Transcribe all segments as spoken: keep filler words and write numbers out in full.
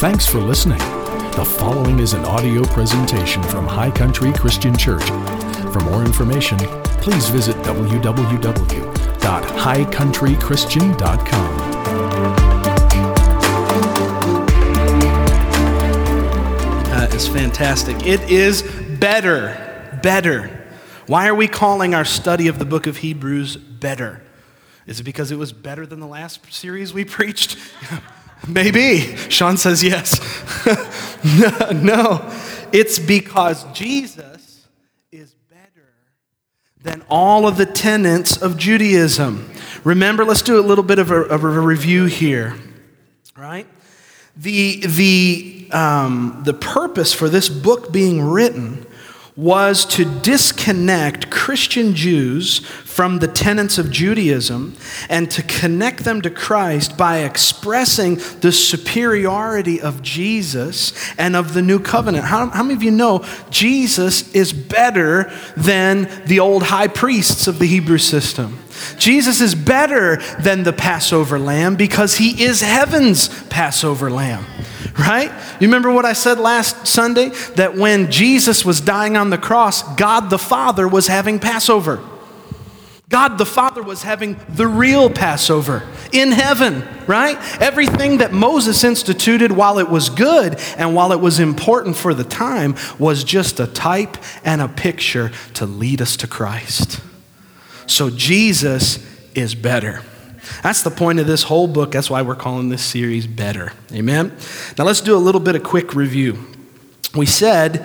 Thanks for listening. The following is an audio presentation from High Country Christian Church. For more information, please visit w w w dot high country christian dot com. That is fantastic. It is better, better. Why are we calling our study of the book of Hebrews better? Is it because it was better than the last series we preached? Maybe. Sean says yes. no, no, it's because Jesus is better than all of the tenets of Judaism. Remember, let's do a little bit of a, of a review here, right? The, the, um, the purpose for this book being written was to disconnect Christian Jews from the tenets of Judaism and to connect them to Christ by expressing the superiority of Jesus and of the new covenant. How, how many of you know Jesus is better than the old high priests of the Hebrew system? Jesus is better than the Passover lamb because he is heaven's Passover lamb, right? You remember what I said last Sunday? That when Jesus was dying on the cross, God the Father was having Passover. God the Father was having the real Passover in heaven, right? Everything that Moses instituted while it was good and while it was important for the time was just a type and a picture to lead us to Christ. So Jesus is better. That's the point of this whole book. That's why we're calling this series Better. Amen? Now let's do a little bit of quick review. We said,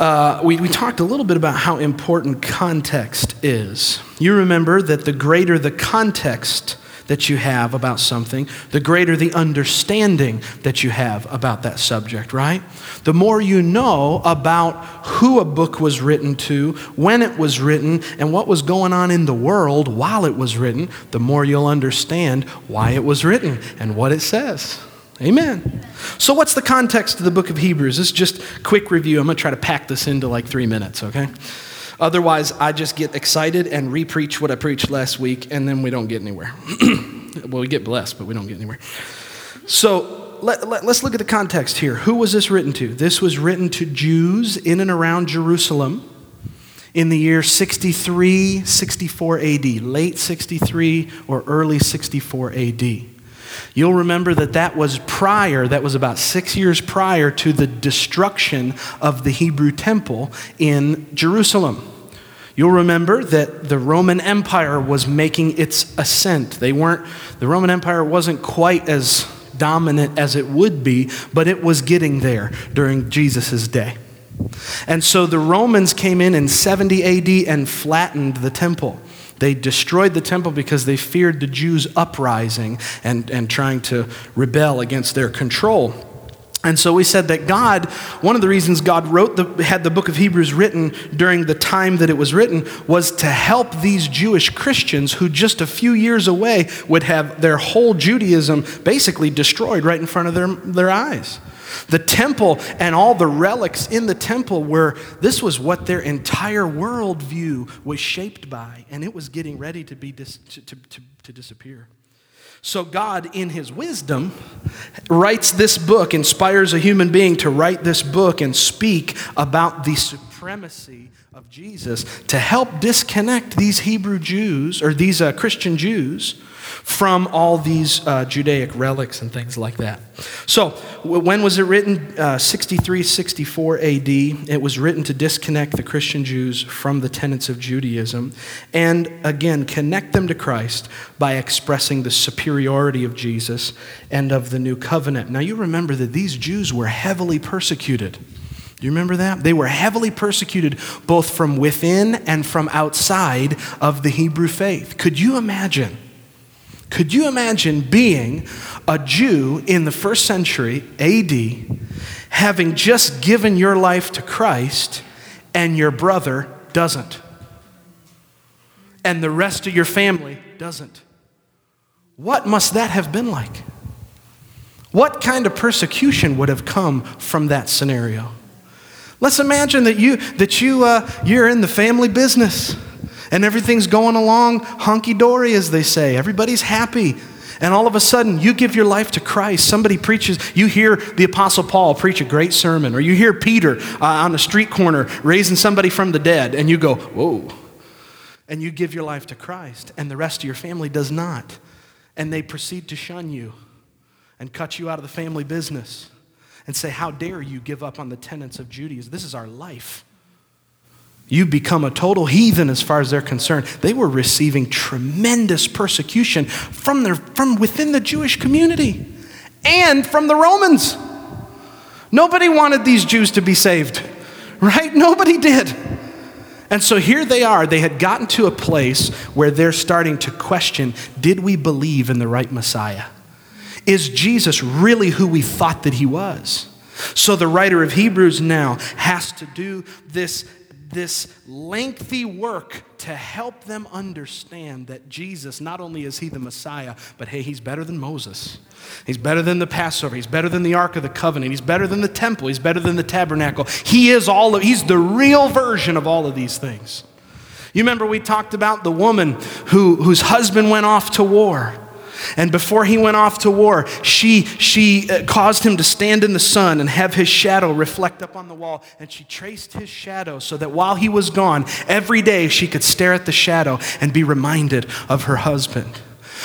uh, we, we talked a little bit about how important context is. You remember that the greater the context that you have about something, the greater the understanding that you have about that subject, right? The more you know about who a book was written to, when it was written, and what was going on in the world while it was written, the more you'll understand why it was written and what it says. Amen. So what's the context of the book of Hebrews? This is just a quick review. I'm going to try to pack this into like three minutes, okay? Otherwise, I just get excited and re-preach what I preached last week, and then we don't get anywhere. Well, we get blessed, but we don't get anywhere. So let, let, let's look at the context here. Who was this written to? This was written to Jews in and around Jerusalem in the year sixty-three, sixty-four A D, late sixty-three or early sixty-four A D. You'll remember that that was prior, that was about six years prior to the destruction of the Hebrew temple in Jerusalem. You'll remember that the Roman Empire was making its ascent. They weren't, the Roman Empire wasn't quite as dominant as it would be, but it was getting there during Jesus' day. And so the Romans came in in seventy A D and flattened the temple. They destroyed the temple because they feared the Jews uprising and, and trying to rebel against their control. And so we said that God, one of the reasons God wrote the, had the book of Hebrews written during the time that it was written was to help these Jewish Christians who just a few years away would have their whole Judaism basically destroyed right in front of their, their eyes. The temple and all the relics in the temple were, this was what their entire worldview was shaped by, and it was getting ready to be dis, to, to, to, to disappear. So God, in his wisdom, writes this book, inspires a human being to write this book and speak about the supremacy of Jesus to help disconnect these Hebrew Jews, or these uh, Christian Jews, from all these uh, Judaic relics and things like that. So w- when was it written? Uh, sixty-three, sixty-four A D. It was written to disconnect the Christian Jews from the tenets of Judaism and, again, connect them to Christ by expressing the superiority of Jesus and of the new covenant. Now, you remember that these Jews were heavily persecuted. Do you remember that? They were heavily persecuted both from within and from outside of the Hebrew faith. Could you imagine? Could you imagine being a Jew in the first century A D, having just given your life to Christ and your brother doesn't? And the rest of your family doesn't? What must that have been like? What kind of persecution would have come from that scenario? Let's imagine that, you, that you, uh, you're in the family business. And everything's going along hunky-dory, as they say. Everybody's happy. and all of a sudden you give your life to Christ. Somebody preaches, you hear the Apostle Paul preach a great sermon, or you hear Peter uh, on a street corner raising somebody from the dead, and you go, whoa, and you give your life to Christ, and the rest of your family does not, and they proceed to shun you and cut you out of the family business and say, how dare you give up on the tenets of Judaism? This is our life. You become a total heathen as far as they're concerned. They were receiving tremendous persecution from their, from within the Jewish community and from the Romans. Nobody wanted these Jews to be saved, right? Nobody did. And so here they are. They had gotten to a place where they're starting to question, did we believe in the right Messiah? Is Jesus really who we thought that he was? So the writer of Hebrews now has to do this this lengthy work to help them understand that Jesus, not only is he the Messiah, but hey, he's better than Moses. He's better than the Passover. He's better than the Ark of the Covenant. He's better than the temple. He's better than the tabernacle. He is all of, he's the real version of all of these things. You remember we talked about the woman who, whose husband went off to war. And before he went off to war, she, she caused him to stand in the sun and have his shadow reflect up on the wall. And she traced his shadow so that while he was gone, every day she could stare at the shadow and be reminded of her husband.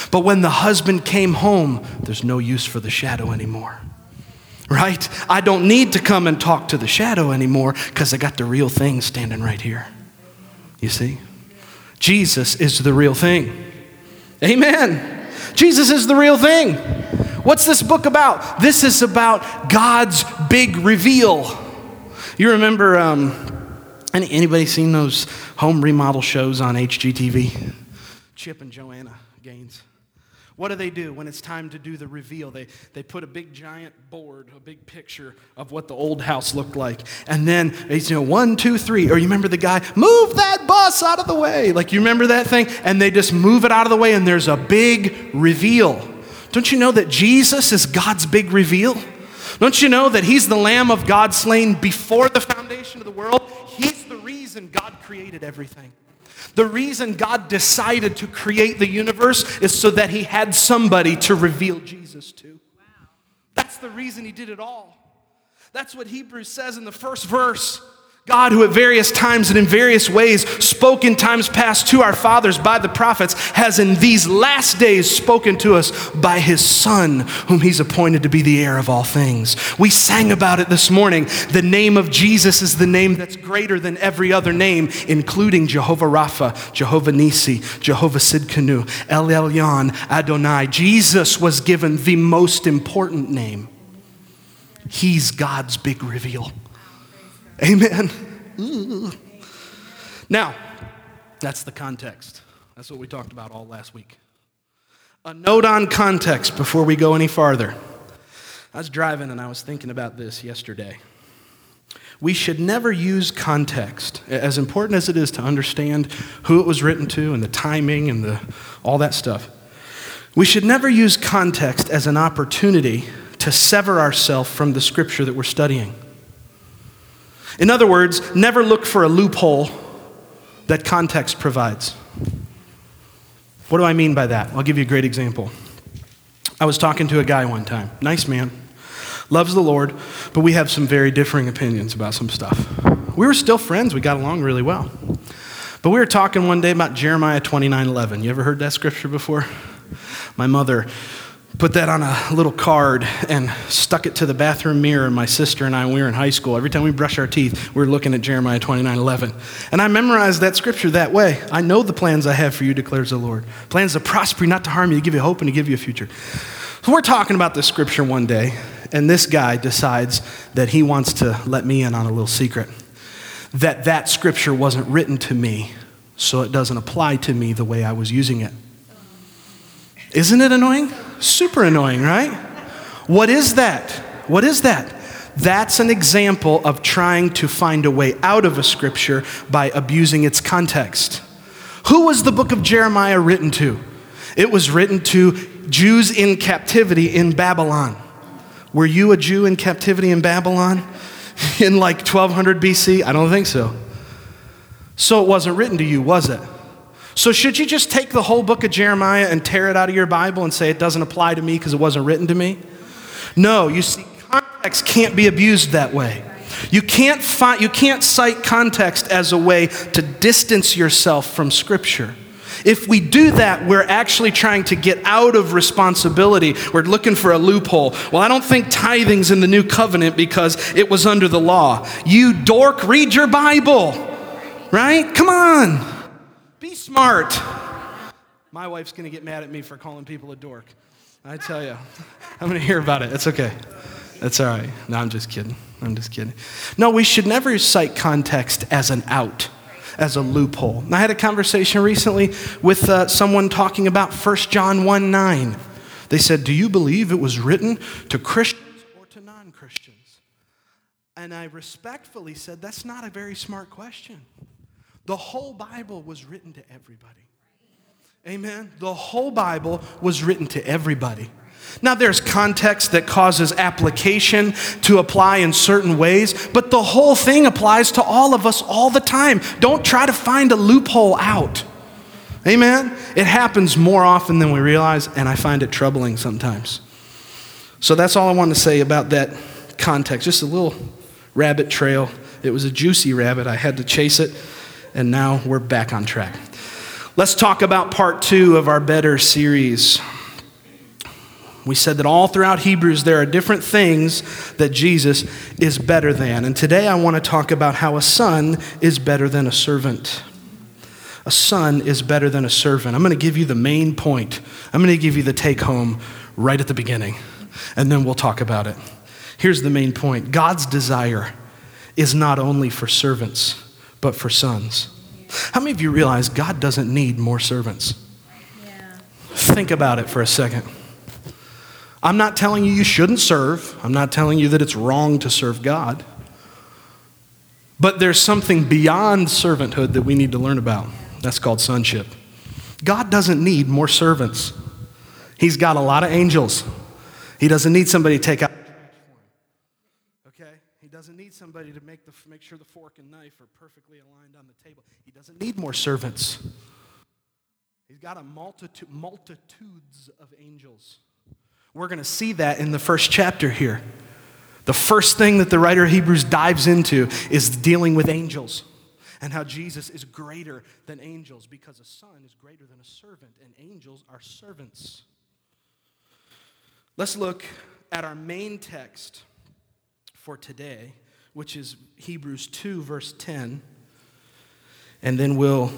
But when the husband came home, there's no use for the shadow anymore, right? I don't need to come and talk to the shadow anymore because I got the real thing standing right here. You see? Jesus is the real thing. Amen. Jesus is the real thing. What's this book about? This is about God's big reveal. You remember, um, any, anybody seen those home remodel shows on H G T V? Chip and Joanna Gaines. What do they do when it's time to do the reveal? They, they put a big giant board, a big picture of what the old house looked like. And then, you know, one, two, three. Or you remember the guy, move that bus out of the way. Like, you remember that thing? And they just move it out of the way, and there's a big reveal. Don't you know that Jesus is God's big reveal? Don't you know that he's the Lamb of God slain before the foundation of the world? He's the reason God created everything. The reason God decided to create the universe is so that he had somebody to reveal Jesus to. Wow. That's the reason he did it all. That's what Hebrews says in the first verse. God, who at various times and in various ways spoke in times past to our fathers by the prophets, has in these last days spoken to us by his Son, whom he's appointed to be the heir of all things. We sang about it this morning. The name of Jesus is the name that's greater than every other name, including Jehovah Rapha, Jehovah Nisi, Jehovah Sidkenu, El Elyon, Adonai. Jesus was given the most important name. He's God's big reveal. Amen. Ooh. Now, that's the context. That's what we talked about all last week. A note on context before we go any farther. I was driving and I was thinking about this yesterday. We should never use context, as important as it is to understand who it was written to and the timing and the all that stuff. We should never use context as an opportunity to sever ourselves from the scripture that we're studying. In other words, never look for a loophole that context provides. What do I mean by that? I'll give you a great example. I was talking to a guy one time, nice man, loves the Lord, but we have some very differing opinions about some stuff. We were still friends, we got along really well. But we were talking one day about Jeremiah twenty-nine eleven. You ever heard that scripture before? My mother put that on a little card and stuck it to the bathroom mirror. My sister and I, when we were in high school, every time we brushed our teeth, we were looking at Jeremiah twenty-nine eleven. And I memorized that scripture that way. I know the plans I have for you, declares the Lord. Plans to prosper you, not to harm you, to give you hope and to give you a future. So we're talking about this scripture one day, and this guy decides that he wants to let me in on a little secret. That that scripture wasn't written to me, so it doesn't apply to me the way I was using it. Isn't it annoying? Super annoying, right? What is that? What is that? That's an example of trying to find a way out of a scripture by abusing its context. Who was the book of Jeremiah written to? It was written to Jews in captivity in Babylon. Were you a Jew in captivity in Babylon in like twelve hundred B C? I don't think so. So it wasn't written to you, was it? So should you just take the whole book of Jeremiah and tear it out of your Bible and say it doesn't apply to me because it wasn't written to me? No, you see, context can't be abused that way. You can't find, you can't cite context as a way to distance yourself from Scripture. If we do that, we're actually trying to get out of responsibility. We're looking for a loophole. Well, I don't think tithing's in the new covenant because it was under the law. You dork, read your Bible, right? Come on, be smart. My wife's gonna get mad at me for calling people a dork. I tell you, I'm gonna hear about it, it's okay. That's all right. No, I'm just kidding. I'm just kidding. No, we should never cite context as an out, as a loophole. And I had a conversation recently with uh, someone talking about First John one nine. They said, do you believe it was written to Christians or to non-Christians? And I respectfully said, that's not a very smart question. The whole Bible was written to everybody. Amen? The whole Bible was written to everybody. Now, there's context that causes application to apply in certain ways, but the whole thing applies to all of us all the time. Don't try to find a loophole out. Amen? It happens more often than we realize, and I find it troubling sometimes. So that's all I wanted to say about that context. Just a little rabbit trail. It was a juicy rabbit. I had to chase it, and now we're back on track. Let's talk about part two of our Better series. We said that all throughout Hebrews, there are different things that Jesus is better than. And today I want to talk about how a son is better than a servant. A son is better than a servant. I'm going to give you the main point. I'm going to give you the take home right at the beginning, and then we'll talk about it. Here's the main point. God's desire is not only for servants, but for sons. How many of you realize God doesn't need more servants? Yeah. Think about it for a second. I'm not telling you you shouldn't serve. I'm not telling you that it's wrong to serve God. But there's something beyond servanthood that we need to learn about. That's called sonship. God doesn't need more servants. He's got a lot of angels. He doesn't need somebody to take out. Okay? He doesn't need somebody to make the make sure the fork and knife are perfectly aligned on the table. He doesn't need more servants. He's got a multitude multitudes of angels. We're going to see that in the first chapter here. The first thing that the writer of Hebrews dives into is dealing with angels and how Jesus is greater than angels because a son is greater than a servant and angels are servants. Let's look at our main text for today, which is Hebrews two, verse ten, and then we'll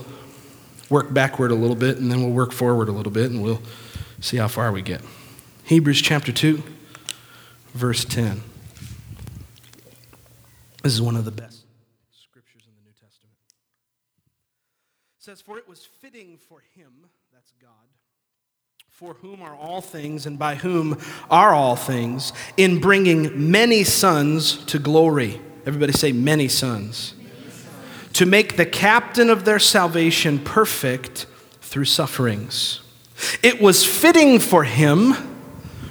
work backward a little bit and then we'll work forward a little bit and we'll see how far we get. Hebrews chapter two, verse ten. This is one of the best scriptures in the New Testament. It says, for it was fitting for him, that's God, for whom are all things and by whom are all things, in bringing many sons to glory. Everybody say many sons. Many sons. To make the captain of their salvation perfect through sufferings. It was fitting for him,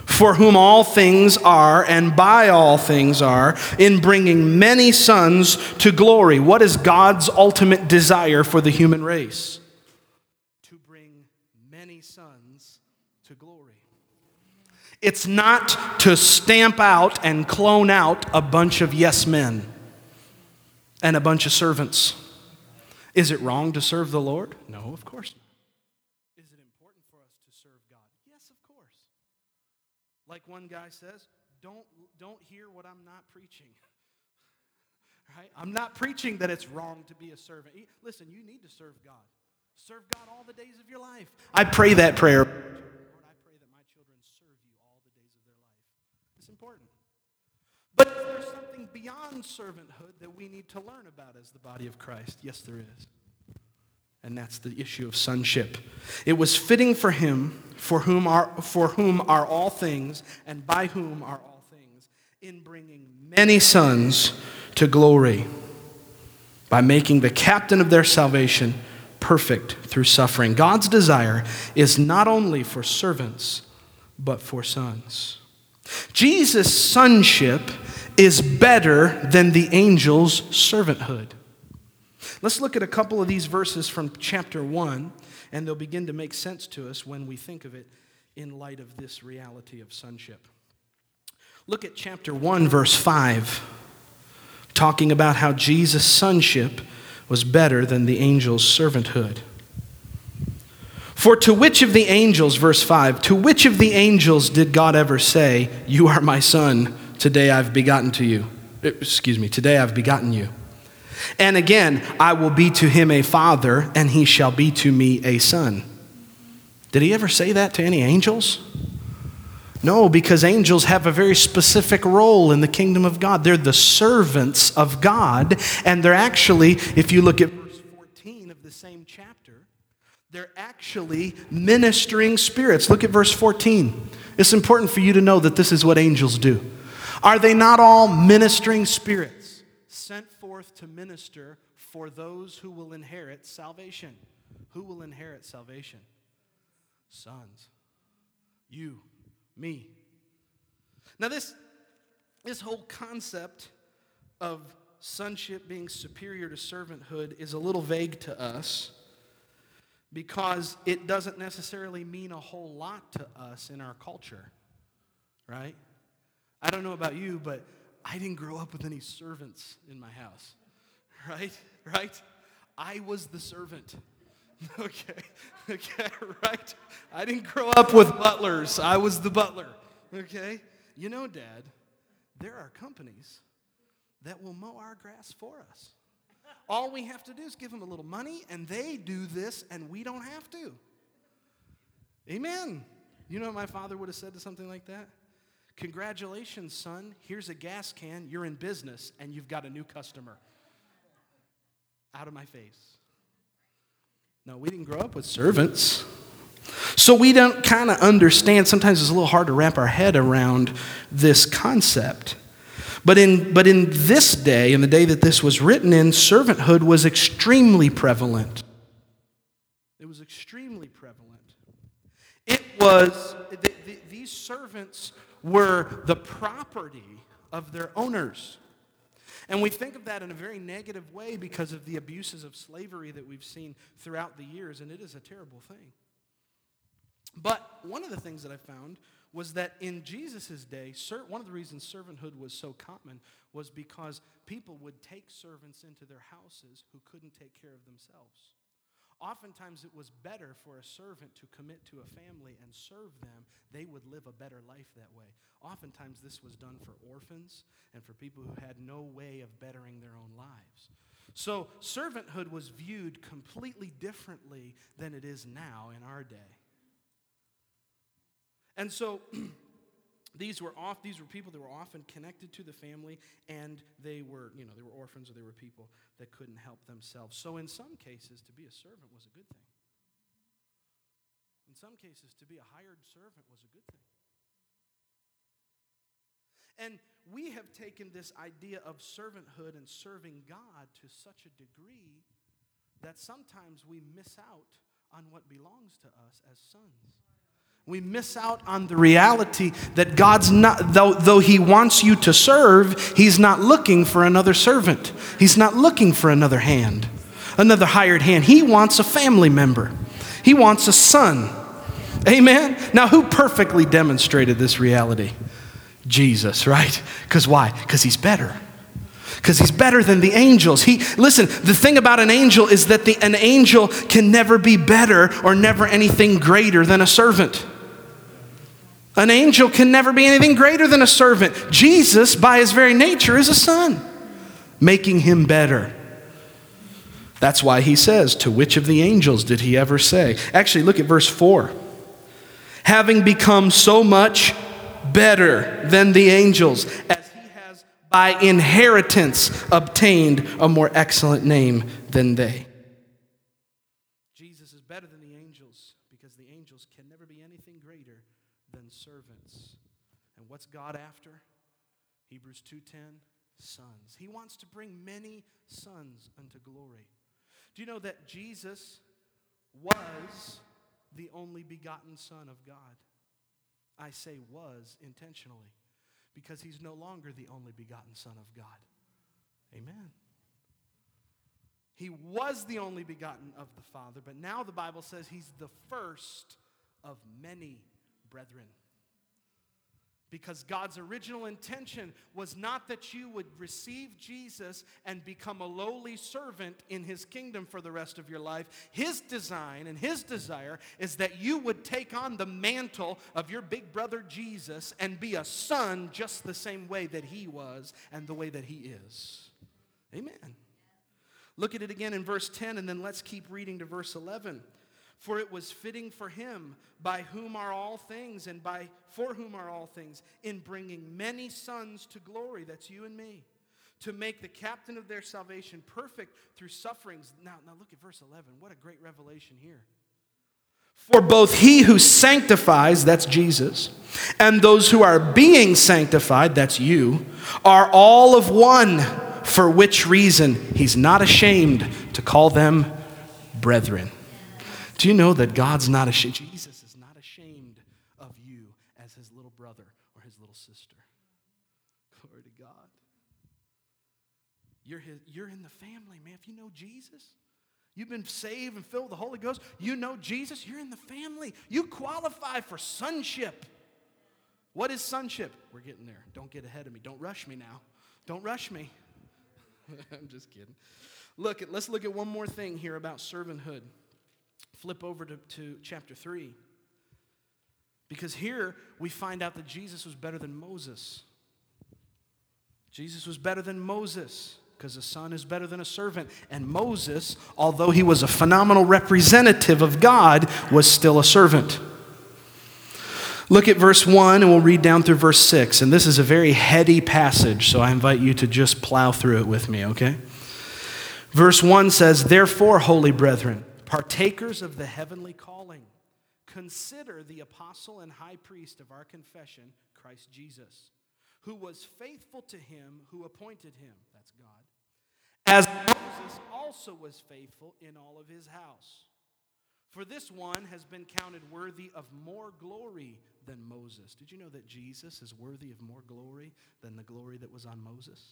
for whom all things are, and by all things are, in bringing many sons to glory. What is God's ultimate desire for the human race? To bring many sons to glory. It's not to stamp out and clone out a bunch of yes men and a bunch of servants. Is it wrong to serve the Lord? No, of course not. Like one guy says, don't, don't hear what I'm not preaching. Right? I'm not preaching that it's wrong to be a servant. Listen, you need to serve God. Serve God all the days of your life. I pray that prayer. Lord, I pray that my children serve you all the days of their life. It's important. But there's something beyond servanthood that we need to learn about as the body of Christ. Yes, there is. And that's the issue of sonship. It was fitting for him, for whom are for whom are all things, and by whom are all things, in bringing many sons to glory, by making the captain of their salvation perfect through suffering. God's desire is not only for servants, but for sons. Jesus' sonship is better than the angels' servanthood. Let's look at a couple of these verses from chapter one, and they'll begin to make sense to us when we think of it in light of this reality of sonship. Look at chapter one, verse five, talking about how Jesus' sonship was better than the angel's servanthood. For to which of the angels, verse five, to which of the angels did God ever say, "You are my son, today I've begotten to you." Excuse me, today I've begotten you. And again, I will be to him a father, and he shall be to me a son. Did he ever say that to any angels? No, because angels have a very specific role in the kingdom of God. They're the servants of God, and they're actually, if you look at verse fourteen of the same chapter, they're actually ministering spirits. Look at verse fourteen. It's important for you to know that this is what angels do. Are they not all ministering spirits sent forth to minister for those who will inherit salvation? Who will inherit salvation? Sons. You, me. Now this, this whole concept of sonship being superior to servanthood is a little vague to us, because it doesn't necessarily mean a whole lot to us in our culture, right? I don't know about you, but I didn't grow up with any servants in my house, right? Right? I was the servant, okay, okay, right? I didn't grow up with butlers. I was the butler, okay? You know, Dad, there are companies that will mow our grass for us. All we have to do is give them a little money, and they do this, and we don't have to. Amen. You know what my father would have said to something like that? Congratulations, son. Here's a gas can. You're in business, and you've got a new customer. Out of my face. No, we didn't grow up with servants. So we don't kind of understand. Sometimes it's a little hard to wrap our head around this concept. But in but in this day, in the day that this was written in, servanthood was extremely prevalent. It was extremely prevalent. It was, the, the, these servants were the property of their owners. And we think of that in a very negative way because of the abuses of slavery that we've seen throughout the years, and it is a terrible thing. But one of the things that I found was that in Jesus' day, one of the reasons servanthood was so common was because people would take servants into their houses who couldn't take care of themselves. Oftentimes it was better for a servant to commit to a family and serve them. They would live a better life that way. Oftentimes this was done for orphans and for people who had no way of bettering their own lives. So servanthood was viewed completely differently than it is now in our day. And so these were off, these were people that were often connected to the family, and they were, you know, they were orphans, or they were people that couldn't help themselves. So in some cases, to be a servant was a good thing. In some cases, to be a hired servant was a good thing. And we have taken this idea of servanthood and serving God to such a degree that sometimes we miss out on what belongs to us as sons. We miss out on the reality that God's not, though, though he wants you to serve, he's not looking for another servant. He's not looking for another hand, another hired hand. He wants a family member. He wants a son. Amen? Now, who perfectly demonstrated this reality? Jesus, right? Because why? Because he's better. Because he's better than the angels. He, listen, the thing about an angel is that the, an angel can never be better or never anything greater than a servant. An angel can never be anything greater than a servant. Jesus, by his very nature, is a son, making him better. That's why he says, to which of the angels did he ever say? Actually, look at verse four. Having become so much better than the angels, as he has by inheritance obtained a more excellent name than they. Jesus is better than the angels because the angels can never be anything greater than servants. And what's God after? Hebrews two ten, sons. He wants to bring many sons unto glory. Do you know that Jesus was the only begotten Son of God? I say was intentionally, because he's no longer the only begotten Son of God. Amen. He was the only begotten of the Father, but now the Bible says he's the first of many brethren. Because God's original intention was not that you would receive Jesus and become a lowly servant in his kingdom for the rest of your life. His design and his desire is that you would take on the mantle of your big brother Jesus and be a son just the same way that he was and the way that he is. Amen. Look at it again in verse ten, and then let's keep reading to verse eleven. For it was fitting for him, by whom are all things, and by for whom are all things, in bringing many sons to glory, that's you and me, to make the captain of their salvation perfect through sufferings. Now, now look at verse eleven. What a great revelation here. For both he who sanctifies, that's Jesus, and those who are being sanctified, that's you, are all of one. For which reason he's not ashamed to call them brethren. Do you know that God's not ashamed? Jesus is not ashamed of you as his little brother or his little sister. Glory to God. You're his, you're in the family, man. If you know Jesus, you've been saved and filled with the Holy Ghost. You know Jesus, you're in the family. You qualify for sonship. What is sonship? We're getting there. Don't get ahead of me. Don't rush me now. Don't rush me. I'm just kidding. Look, at, let's look at one more thing here about servanthood. Flip over to, to chapter three. Because here we find out that Jesus was better than Moses. Jesus was better than Moses because a son is better than a servant. And Moses, although he was a phenomenal representative of God, was still a servant. Look at verse one, and we'll read down through verse six. And this is a very heady passage, so I invite you to just plow through it with me, okay? Verse one says, therefore, holy brethren, partakers of the heavenly calling, consider the apostle and high priest of our confession, Christ Jesus, who was faithful to him who appointed him, that's God, as Moses also was faithful in all of his house. For this one has been counted worthy of more glory than Moses. Did you know that Jesus is worthy of more glory than the glory that was on Moses?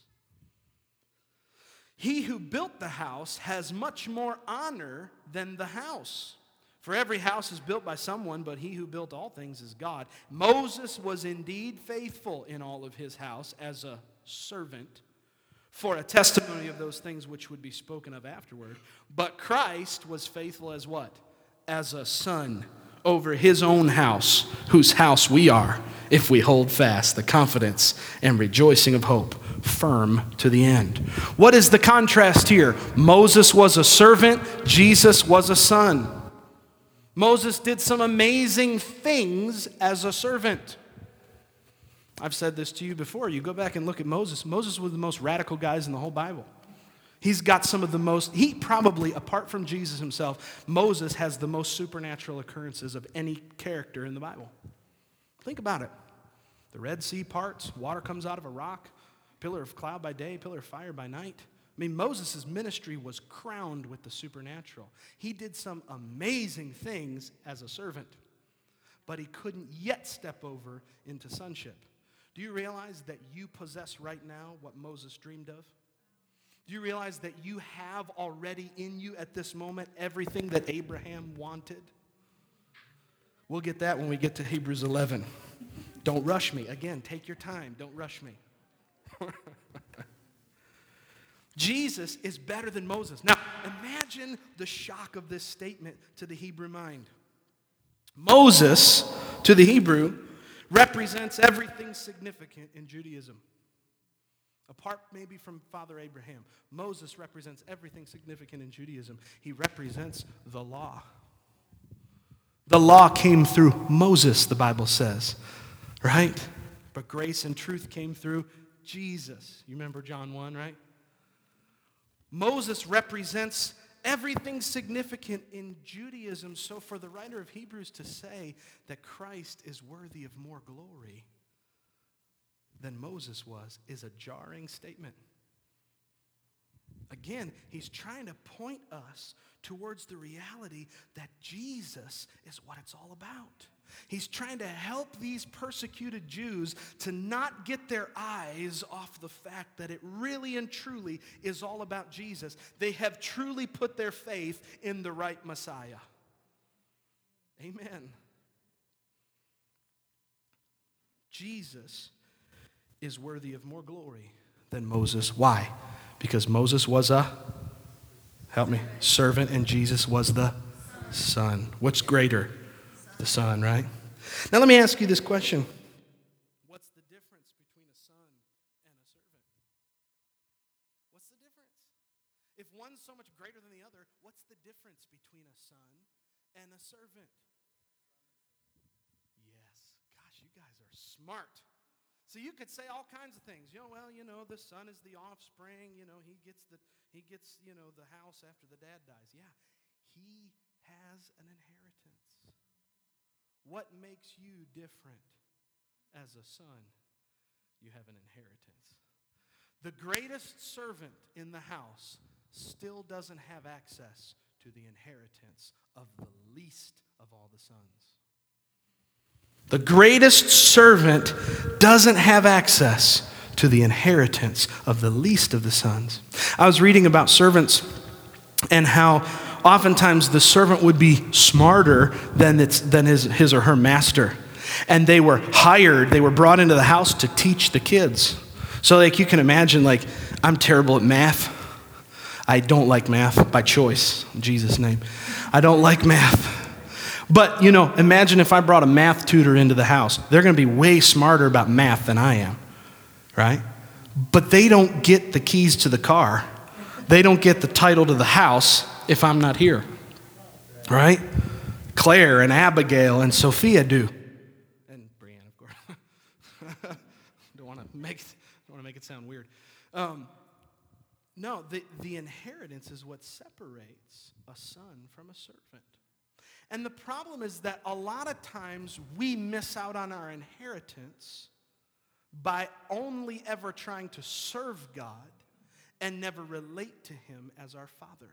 He who built the house has much more honor than the house. For every house is built by someone, but he who built all things is God. Moses was indeed faithful in all of his house as a servant, for a testimony of those things which would be spoken of afterward. But Christ was faithful as what? As a son over his own house, whose house we are, if we hold fast the confidence and rejoicing of hope firm to the end. What is the contrast here? Moses was a servant, Jesus was a son. Moses did some amazing things as a servant. I've said this to you before. You go back and look at Moses. Moses was the most radical guys in the whole Bible. He's got some of the most, he probably, apart from Jesus himself, Moses has the most supernatural occurrences of any character in the Bible. Think about it. The Red Sea parts, water comes out of a rock, pillar of cloud by day, pillar of fire by night. I mean, Moses' ministry was crowned with the supernatural. He did some amazing things as a servant, but he couldn't yet step over into sonship. Do you realize that you possess right now what Moses dreamed of? Do you realize that you have already in you at this moment everything that Abraham wanted? We'll get that when we get to Hebrews eleven. Don't rush me. Again, take your time. Don't rush me. Jesus is better than Moses. Now, imagine the shock of this statement to the Hebrew mind. Moses, to the Hebrew, represents everything significant in Judaism. Apart maybe from Father Abraham, Moses represents everything significant in Judaism. He represents the law. The law came through Moses, the Bible says, right? But grace and truth came through Jesus. You remember John one, right? Moses represents everything significant in Judaism. So for the writer of Hebrews to say that Christ is worthy of more glory than Moses was is a jarring statement. Again, he's trying to point us towards the reality that Jesus is what it's all about. He's trying to help these persecuted Jews to not get their eyes off the fact that it really and truly is all about Jesus. They have truly put their faith in the right Messiah. Amen. Jesus is worthy of more glory than Moses. Why? Because Moses was a, help me, servant, and Jesus was the Son. What's greater? The Son, right? Now let me ask you this question. What's the difference between a son and a servant? What's the difference? If one's so much greater than the other, what's the difference between a son and a servant? Yes. Gosh, you guys are smart. So you could say all kinds of things. You know, well, you know, the son is the offspring. You know, he gets the he gets, you know, the house after the dad dies. Yeah. He has an inheritance. What makes you different as a son? You have an inheritance. The greatest servant in the house still doesn't have access to the inheritance of the least of all the sons. The greatest servant doesn't have access to the inheritance of the least of the sons. I was reading about servants and how oftentimes the servant would be smarter than, its, than his, his or her master. And they were hired, they were brought into the house to teach the kids. So like you can imagine, like, I'm terrible at math. I don't like math by choice, in Jesus' name. I don't like math. But, you know, imagine if I brought a math tutor into the house. They're going to be way smarter about math than I am, right? But they don't get the keys to the car. They don't get the title to the house if I'm not here, right? Claire and Abigail and Sophia do. And Brianne, of course. don't want to make don't want to make it sound weird. Um, no, the, the inheritance is what separates a son from a servant. And the problem is that a lot of times we miss out on our inheritance by only ever trying to serve God and never relate to Him as our Father.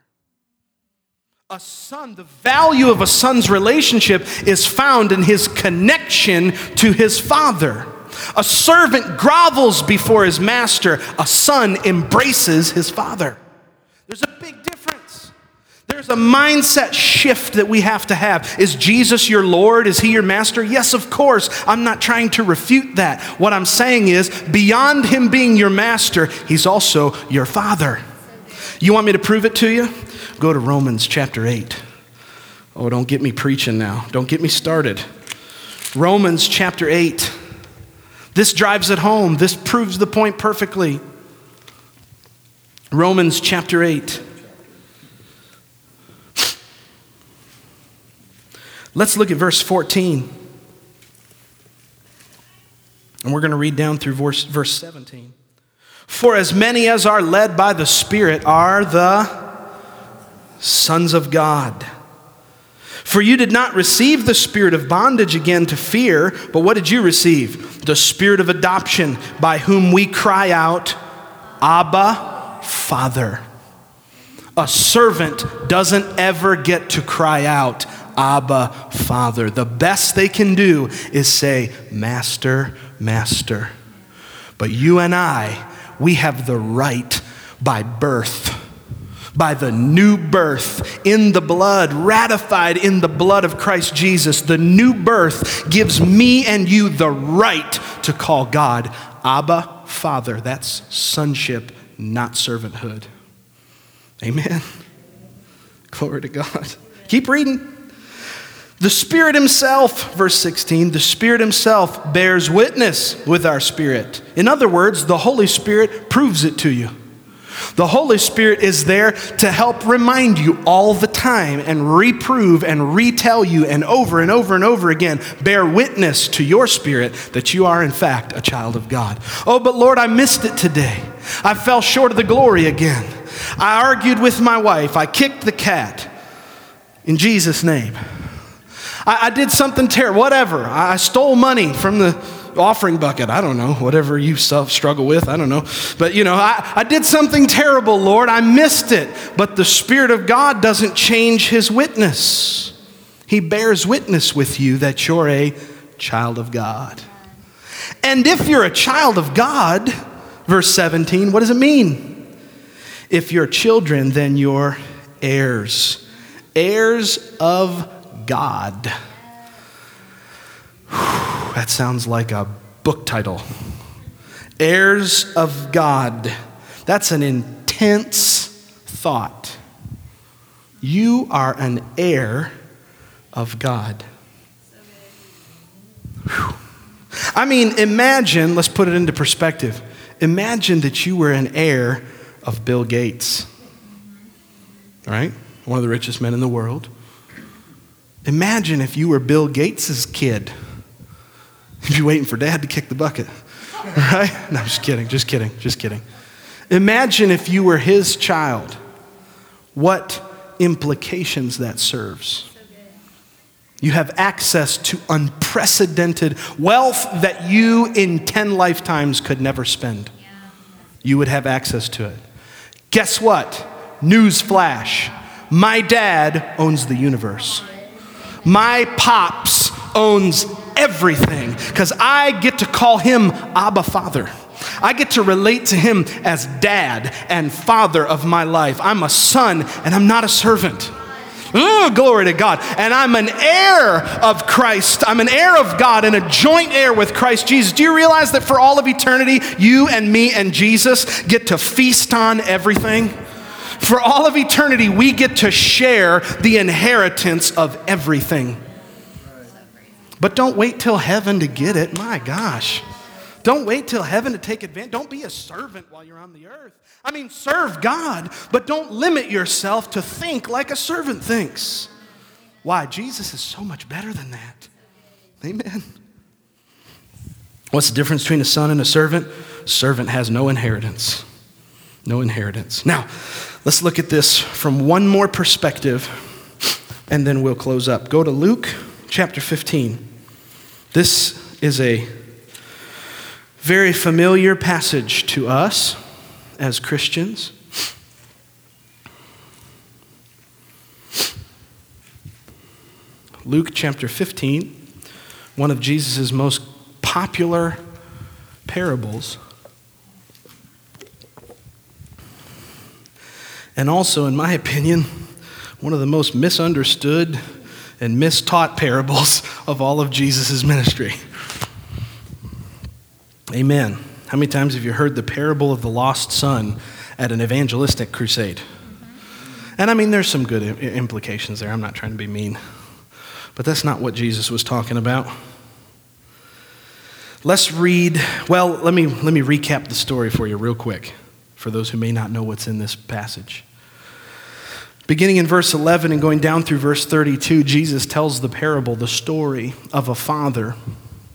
A son, the value of a son's relationship is found in his connection to his father. A servant grovels before his master. A son embraces his father. There's a big difference. There's a mindset shift that we have to have. Is Jesus your Lord? Is He your master? Yes, of course. I'm not trying to refute that. What I'm saying is, beyond Him being your master, He's also your father. You want me to prove it to you? Go to Romans chapter eight. Oh, don't get me preaching now. Don't get me started. Romans chapter eight. This drives it home. This proves the point perfectly. Romans chapter eight. Let's look at verse fourteen. And we're going to read down through verse, verse seventeen. For as many as are led by the Spirit are the sons of God. For you did not receive the spirit of bondage again to fear, but what did you receive? The spirit of adoption, by whom we cry out, Abba, Father. A servant doesn't ever get to cry out, Abba, Father. The best they can do is say, Master, Master. But you and I, we have the right by birth, by the new birth in the blood, ratified in the blood of Christ Jesus. The new birth gives me and you the right to call God Abba, Father. That's sonship, not servanthood. Amen. Glory to God. Keep reading. The Spirit Himself, verse sixteen, the Spirit Himself bears witness with our spirit. In other words, the Holy Spirit proves it to you. The Holy Spirit is there to help remind you all the time and reprove and retell you and over and over and over again, bear witness to your spirit that you are in fact a child of God. Oh, but Lord, I missed it today. I fell short of the glory again. I argued with my wife. I kicked the cat. In Jesus' name. I did something terrible, whatever. I stole money from the offering bucket. I don't know, whatever you struggle with, I don't know. But, you know, I, I did something terrible, Lord. I missed it. But the Spirit of God doesn't change His witness. He bears witness with you that you're a child of God. And if you're a child of God, verse seventeen, what does it mean? If you're children, then you're heirs. Heirs of God. Whew, that sounds like a book title. Heirs of God. That's an intense thought. You are an heir of God. Whew. I mean, imagine, let's put it into perspective. Imagine that you were an heir of Bill Gates, right? One of the richest men in the world. Imagine if you were Bill Gates' kid. You'd be waiting for dad to kick the bucket, right? No, I'm just kidding, just kidding, just kidding. Imagine if you were his child. What implications that serves. You have access to unprecedented wealth that you in ten lifetimes could never spend. You would have access to it. Guess what? News flash. My dad owns the universe. My pops owns everything because I get to call him Abba Father. I get to relate to him as dad and father of my life. I'm a son and I'm not a servant. Oh, glory to God. And I'm an heir of Christ. I'm an heir of God and a joint heir with Christ Jesus. Do you realize that for all of eternity, you and me and Jesus get to feast on everything? For all of eternity, we get to share the inheritance of everything. But don't wait till heaven to get it. My gosh. Don't wait till heaven to take advantage. Don't be a servant while you're on the earth. I mean, serve God, but don't limit yourself to think like a servant thinks. Why? Jesus is so much better than that. Amen. What's the difference between a son and a servant? Servant has no inheritance. No inheritance. Now, let's look at this from one more perspective, and then we'll close up. Go to Luke chapter fifteen. This is a very familiar passage to us as Christians. Luke chapter fifteen, one of Jesus' most popular parables. And also, in my opinion, one of the most misunderstood and mistaught parables of all of Jesus' ministry. Amen. How many times have you heard the parable of the lost son at an evangelistic crusade? And I mean, there's some good implications there. I'm not trying to be mean. But that's not what Jesus was talking about. Let's read, well, let me, let me recap the story for you real quick, for those who may not know what's in this passage. Beginning in verse eleven and going down through verse thirty-two, Jesus tells the parable, the story of a father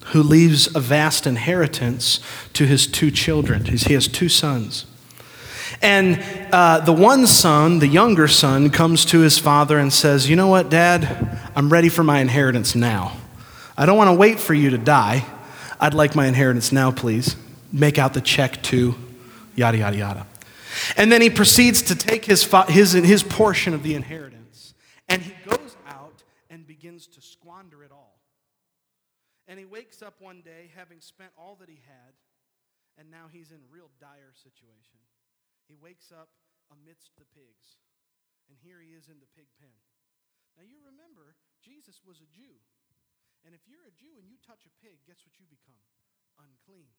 who leaves a vast inheritance to his two children. He has two sons. And uh, the one son, the younger son, comes to his father and says, you know what, Dad? I'm ready for my inheritance now. I don't want to wait for you to die. I'd like my inheritance now, please. Make out the check to yada, yada, yada. And then he proceeds to take his, his, his portion of the inheritance, and he goes out and begins to squander it all. And he wakes up one day having spent all that he had, and now he's in real dire situation. He wakes up amidst the pigs, and here he is in the pig pen. Now you remember, Jesus was a Jew. And if you're a Jew and you touch a pig, guess what you become? Unclean.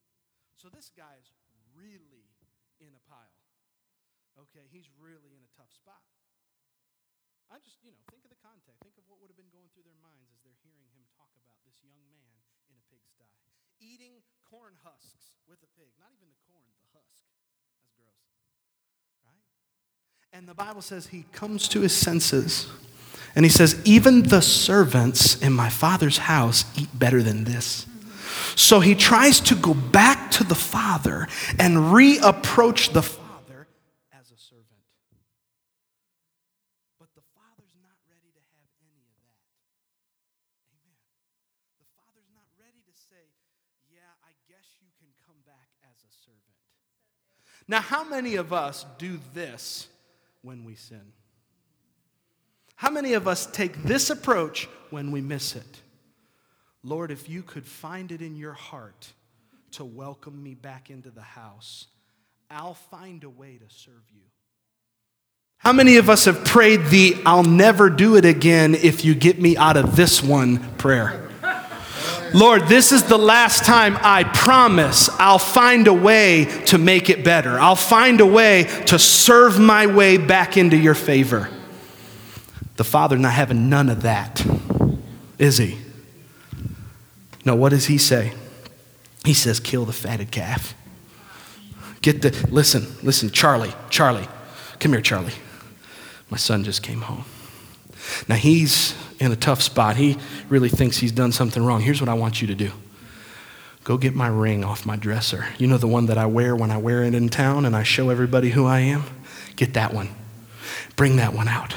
So this guy's really in a pile. Okay, he's really in a tough spot. I just, you know, think of the context. Think of what would have been going through their minds as they're hearing him talk about this young man in a pigsty, eating corn husks with a pig. Not even the corn, the husk. That's gross, right? And the Bible says he comes to his senses, and he says, even the servants in my father's house eat better than this. So he tries to go back to the father and reapproach the father as a servant. But the father's not ready to have any of that. Now, how many of us do this when we sin? How many of us take this approach when we miss it? Lord, if you could find it in your heart to welcome me back into the house, I'll find a way to serve you. How many of us have prayed the I'll never do it again if you get me out of this one prayer? Lord, this is the last time. I promise I'll find a way to make it better. I'll find a way to serve my way back into your favor. The Father not having none of that, is he? No, what does he say? He says, kill the fatted calf. Get the, listen, listen, Charlie, Charlie. Come here, Charlie. My son just came home. Now he's in a tough spot. He really thinks he's done something wrong. Here's what I want you to do. Go get my ring off my dresser. You know the one that I wear when I wear it in town and I show everybody who I am? Get that one. Bring that one out.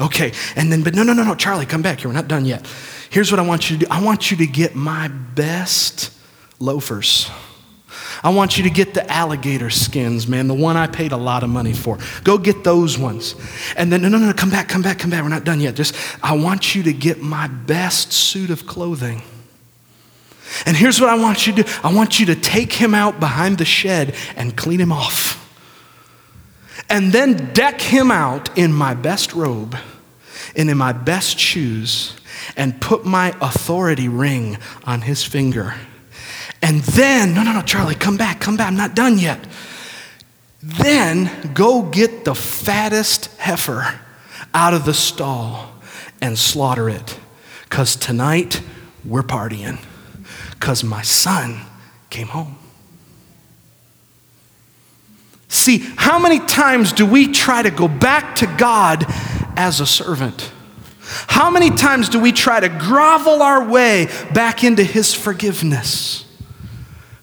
Okay, and then, but no, no, no, no, Charlie, come back here. We're not done yet. Here's what I want you to do. I want you to get my best loafers. I want you to get the alligator skins, man, the one I paid a lot of money for. Go get those ones. And then, no, no, no, come back, come back, come back. We're not done yet. Just, I want you to get my best suit of clothing. And here's what I want you to do. I want you to take him out behind the shed and clean him off. And then deck him out in my best robe and in my best shoes and put my authority ring on his finger. And then, no, no, no, Charlie, come back, come back. I'm not done yet. Then go get the fattest heifer out of the stall and slaughter it. Because tonight we're partying. Because my son came home. See, how many times do we try to go back to God as a servant? How many times do we try to grovel our way back into his forgiveness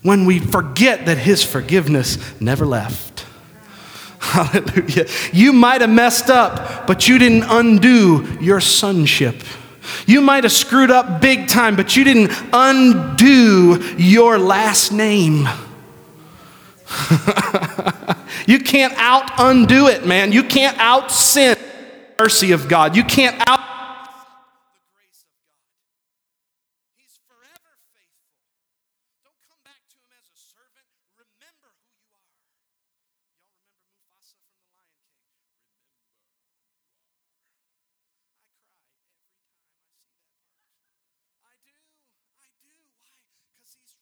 when we forget that his forgiveness never left? Hallelujah. You might have messed up, but you didn't undo your sonship. You might have screwed up big time, but you didn't undo your last name. You can't out undo it, man. You can't out sin the mercy of God. You can't out grace of God. He's forever faithful. Don't come back to him as a servant. Remember who you are. Y'all remember Mufasa from the Lion King? I cry every time I see that part. I do. I do. Why? Because he's reminding this prodigal of his identity.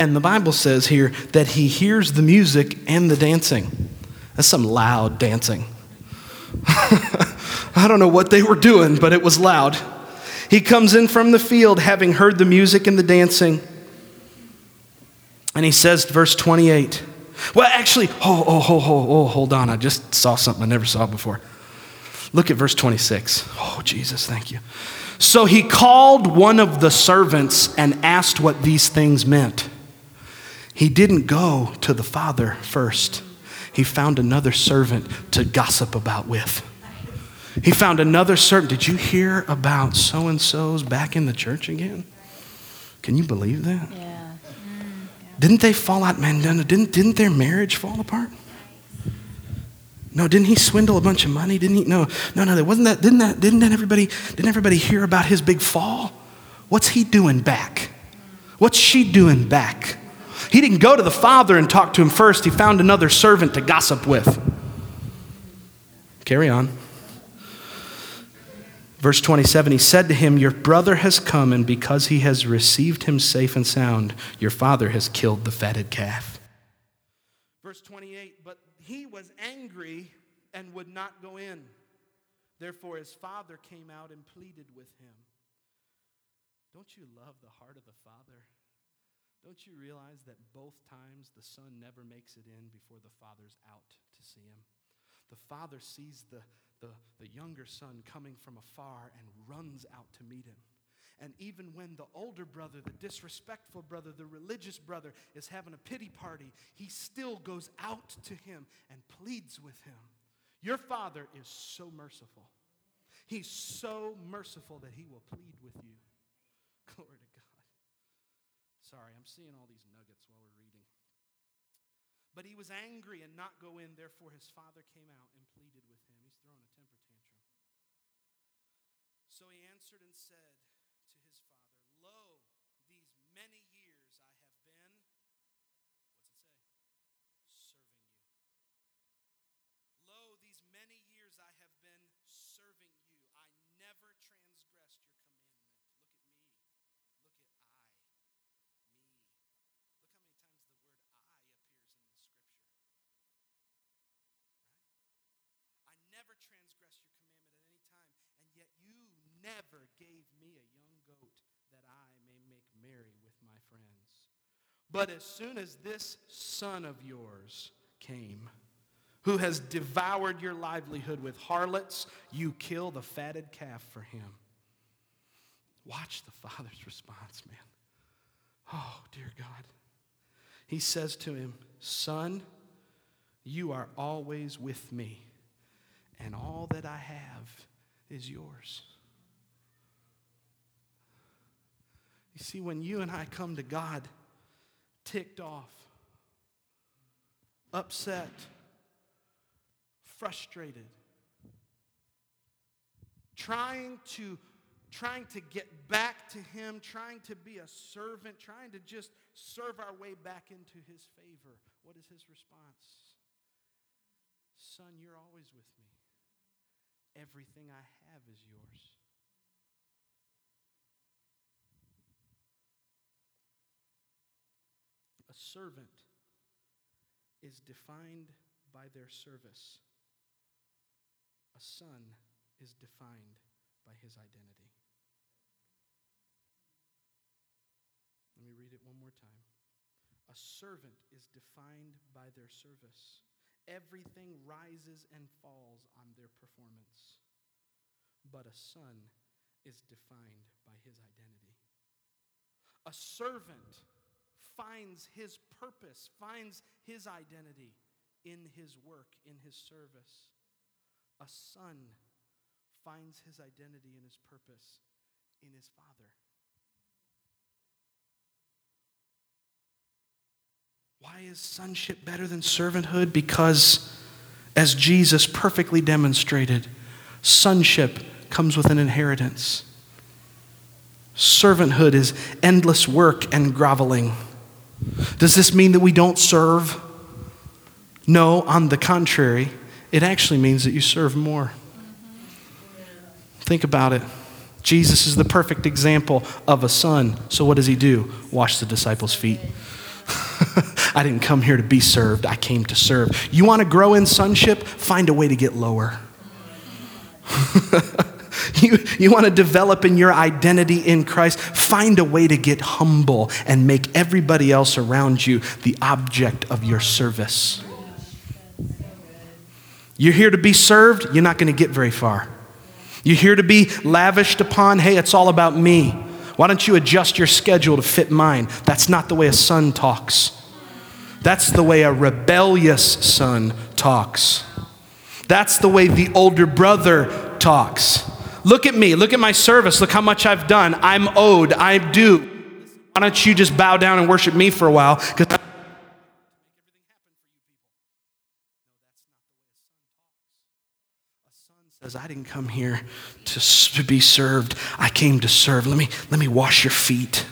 And the Bible says here that he hears the music and the dancing. That's some loud dancing. I don't know what they were doing, but it was loud. He comes in from the field having heard the music and the dancing. And he says, verse twenty-eight. Well, actually, oh, oh, oh, oh, oh, hold on. I just saw something I never saw before. Look at verse twenty-six. Oh, Jesus, thank you. So he called one of the servants and asked what these things meant. He didn't go to the father first. He found another servant to gossip about with. He found another servant. Did you hear about so-and-so's back in the church again? Can you believe that? Yeah. Didn't they fall out, man? Didn't, didn't their marriage fall apart? No, didn't he swindle a bunch of money? Didn't he? No, no, no. There wasn't that. Didn't that? Didn't that everybody? Didn't everybody hear about his big fall? What's he doing back? What's she doing back? He didn't go to the father and talk to him first. He found another servant to gossip with. Carry on. Verse twenty-seven, he said to him, your brother has come, and because he has received him safe and sound, your father has killed the fatted calf. Verse twenty-eight, but he was angry and would not go in. Therefore, his father came out and pleaded with him. Don't you love the heart of the father? Don't you realize that both times the son never makes it in before the father's out to see him? The father sees the, the, the younger son coming from afar and runs out to meet him. And even when the older brother, the disrespectful brother, the religious brother is having a pity party, he still goes out to him and pleads with him. Your Father is so merciful. He's so merciful that he will plead with you. Glory to God. Sorry, I'm seeing all these nuggets while we're reading. But he was angry and not go in, therefore his father came out and pleaded with him. He's throwing a temper tantrum. So he answered and said to his father, Lo, these many years I have been, what's it say? Serving you. Lo, these many years I have been serving you. I never transgressed your commandment. Look at me. Look at I. Me. Look how many times the word I appears in the scripture. Right? I never transgressed your commandment at any time, and yet you never gave me a young goat that I may make merry with my friends. But as soon as this son of yours came, who has devoured your livelihood with harlots, you kill the fatted calf for him. Watch the father's response, man. Oh, dear God. He says to him, Son, you are always with me, and all that I have is yours. You see, when you and I come to God ticked off, upset, frustrated, trying to trying to get back to him, trying to be a servant, trying to just serve our way back into his favor. What is his response? Son, you're always with me. Everything I have is yours. A servant is defined by their service. A son is defined by his identity. Let me read it one more time. A servant is defined by their service. Everything rises and falls on their performance. But a son is defined by his identity. A servant finds his purpose, finds his identity in his work, in his service. A son finds his identity and his purpose in his father. Why is sonship better than servanthood? Because, as Jesus perfectly demonstrated, sonship comes with an inheritance. Servanthood is endless work and groveling. Does this mean that we don't serve? No, on the contrary, it actually means that you serve more. Think about it. Jesus is the perfect example of a son. So what does he do? Wash the disciples' feet. I didn't come here to be served. I came to serve. You want to grow in sonship? Find a way to get lower. you, you want to develop in your identity in Christ? Find a way to get humble and make everybody else around you the object of your service. You're here to be served. You're not going to get very far. You're here to be lavished upon. Hey, it's all about me. Why don't you adjust your schedule to fit mine? That's not the way a son talks. That's the way a rebellious son talks. That's the way the older brother talks. Look at me. Look at my service. Look how much I've done. I'm owed. I'm due. Why don't you just bow down and worship me for a while? Because says, I didn't come here to, to be served. I came to serve. Let me, let me wash your feet.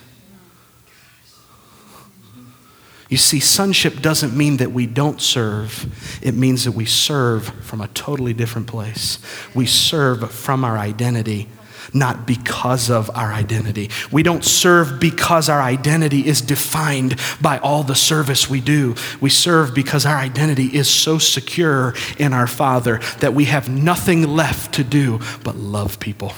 You see, sonship doesn't mean that we don't serve. It means that we serve from a totally different place. We serve from our identity, not because of our identity. We don't serve because our identity is defined by all the service we do. We serve because our identity is so secure in our Father that we have nothing left to do but love people.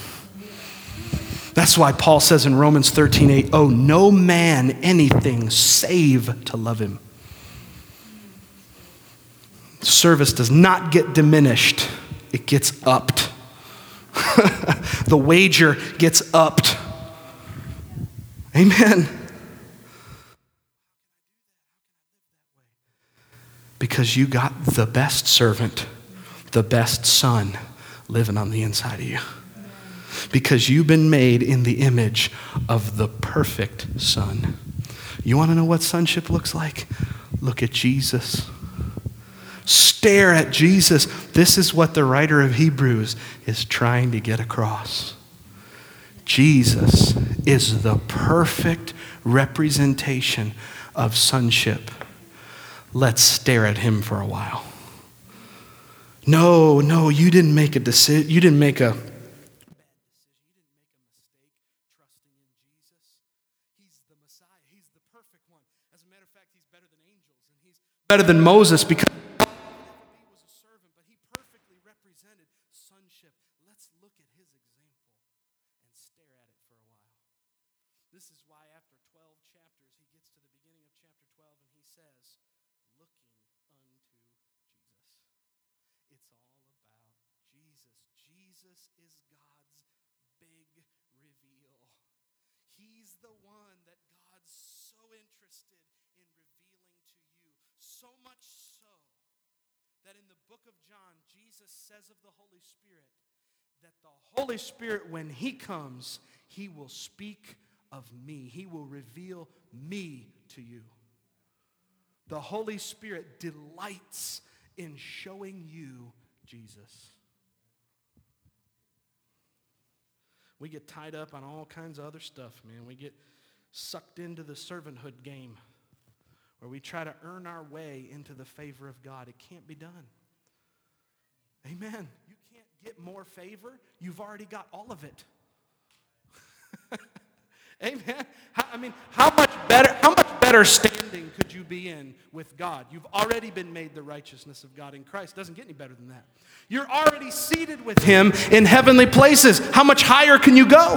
That's why Paul says in Romans thirteen eight, owe no man anything save to love him. Service does not get diminished. It gets upped. The wager gets upped. Amen. Because you got the best servant, the best son living on the inside of you. Because you've been made in the image of the perfect son. You want to know what sonship looks like? Look at Jesus. Stare at Jesus. This is what the writer of Hebrews is trying to get across. Jesus is the perfect representation of sonship. Let's stare at him for a while. No, no, you didn't make a decision. You didn't make a better than Moses because he was a servant, but he perfectly represented sonship. Let's look at his example and stare at it for a while. This is why after twelve chapters, he gets to the beginning of chapter twelve and he says, looking unto Jesus. It's all about Jesus. Jesus is God's big reveal. He's the one that God's so interested in revealing to you. So much so that in the book of John, Jesus says of the Holy Spirit that the Holy Spirit, when he comes, he will speak of me. He will reveal me to you. The Holy Spirit delights in showing you Jesus. We get tied up on all kinds of other stuff, man. We get sucked into the servanthood game, where we try to earn our way into the favor of God. It can't be done. Amen. You can't get more favor. You've already got all of it. Amen. How, I mean, how much better, how much better standing could you be in with God? You've already been made the righteousness of God in Christ. Doesn't get any better than that. You're already seated with him in heavenly places. How much higher can you go?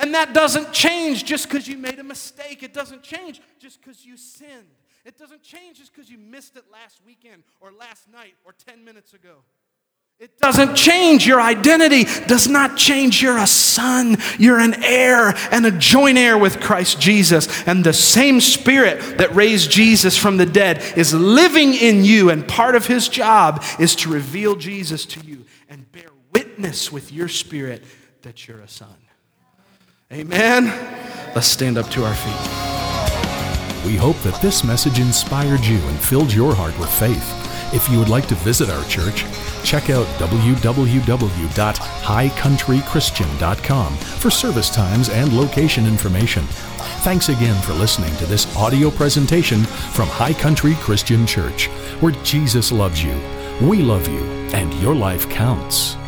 And that doesn't change just because you made a mistake. It doesn't change just because you sinned. It doesn't change just because you missed it last weekend or last night or ten minutes ago. It doesn't change. Your identity does not change. You're a son. You're an heir and a joint heir with Christ Jesus. And the same Spirit that raised Jesus from the dead is living in you. And part of his job is to reveal Jesus to you and bear witness with your spirit that you're a son. Amen. Let's stand up to our feet. We hope that this message inspired you and filled your heart with faith. If you would like to visit our church, check out w w w dot high country christian dot com for service times and location information. Thanks again for listening to this audio presentation from High Country Christian Church, where Jesus loves you, we love you, and your life counts.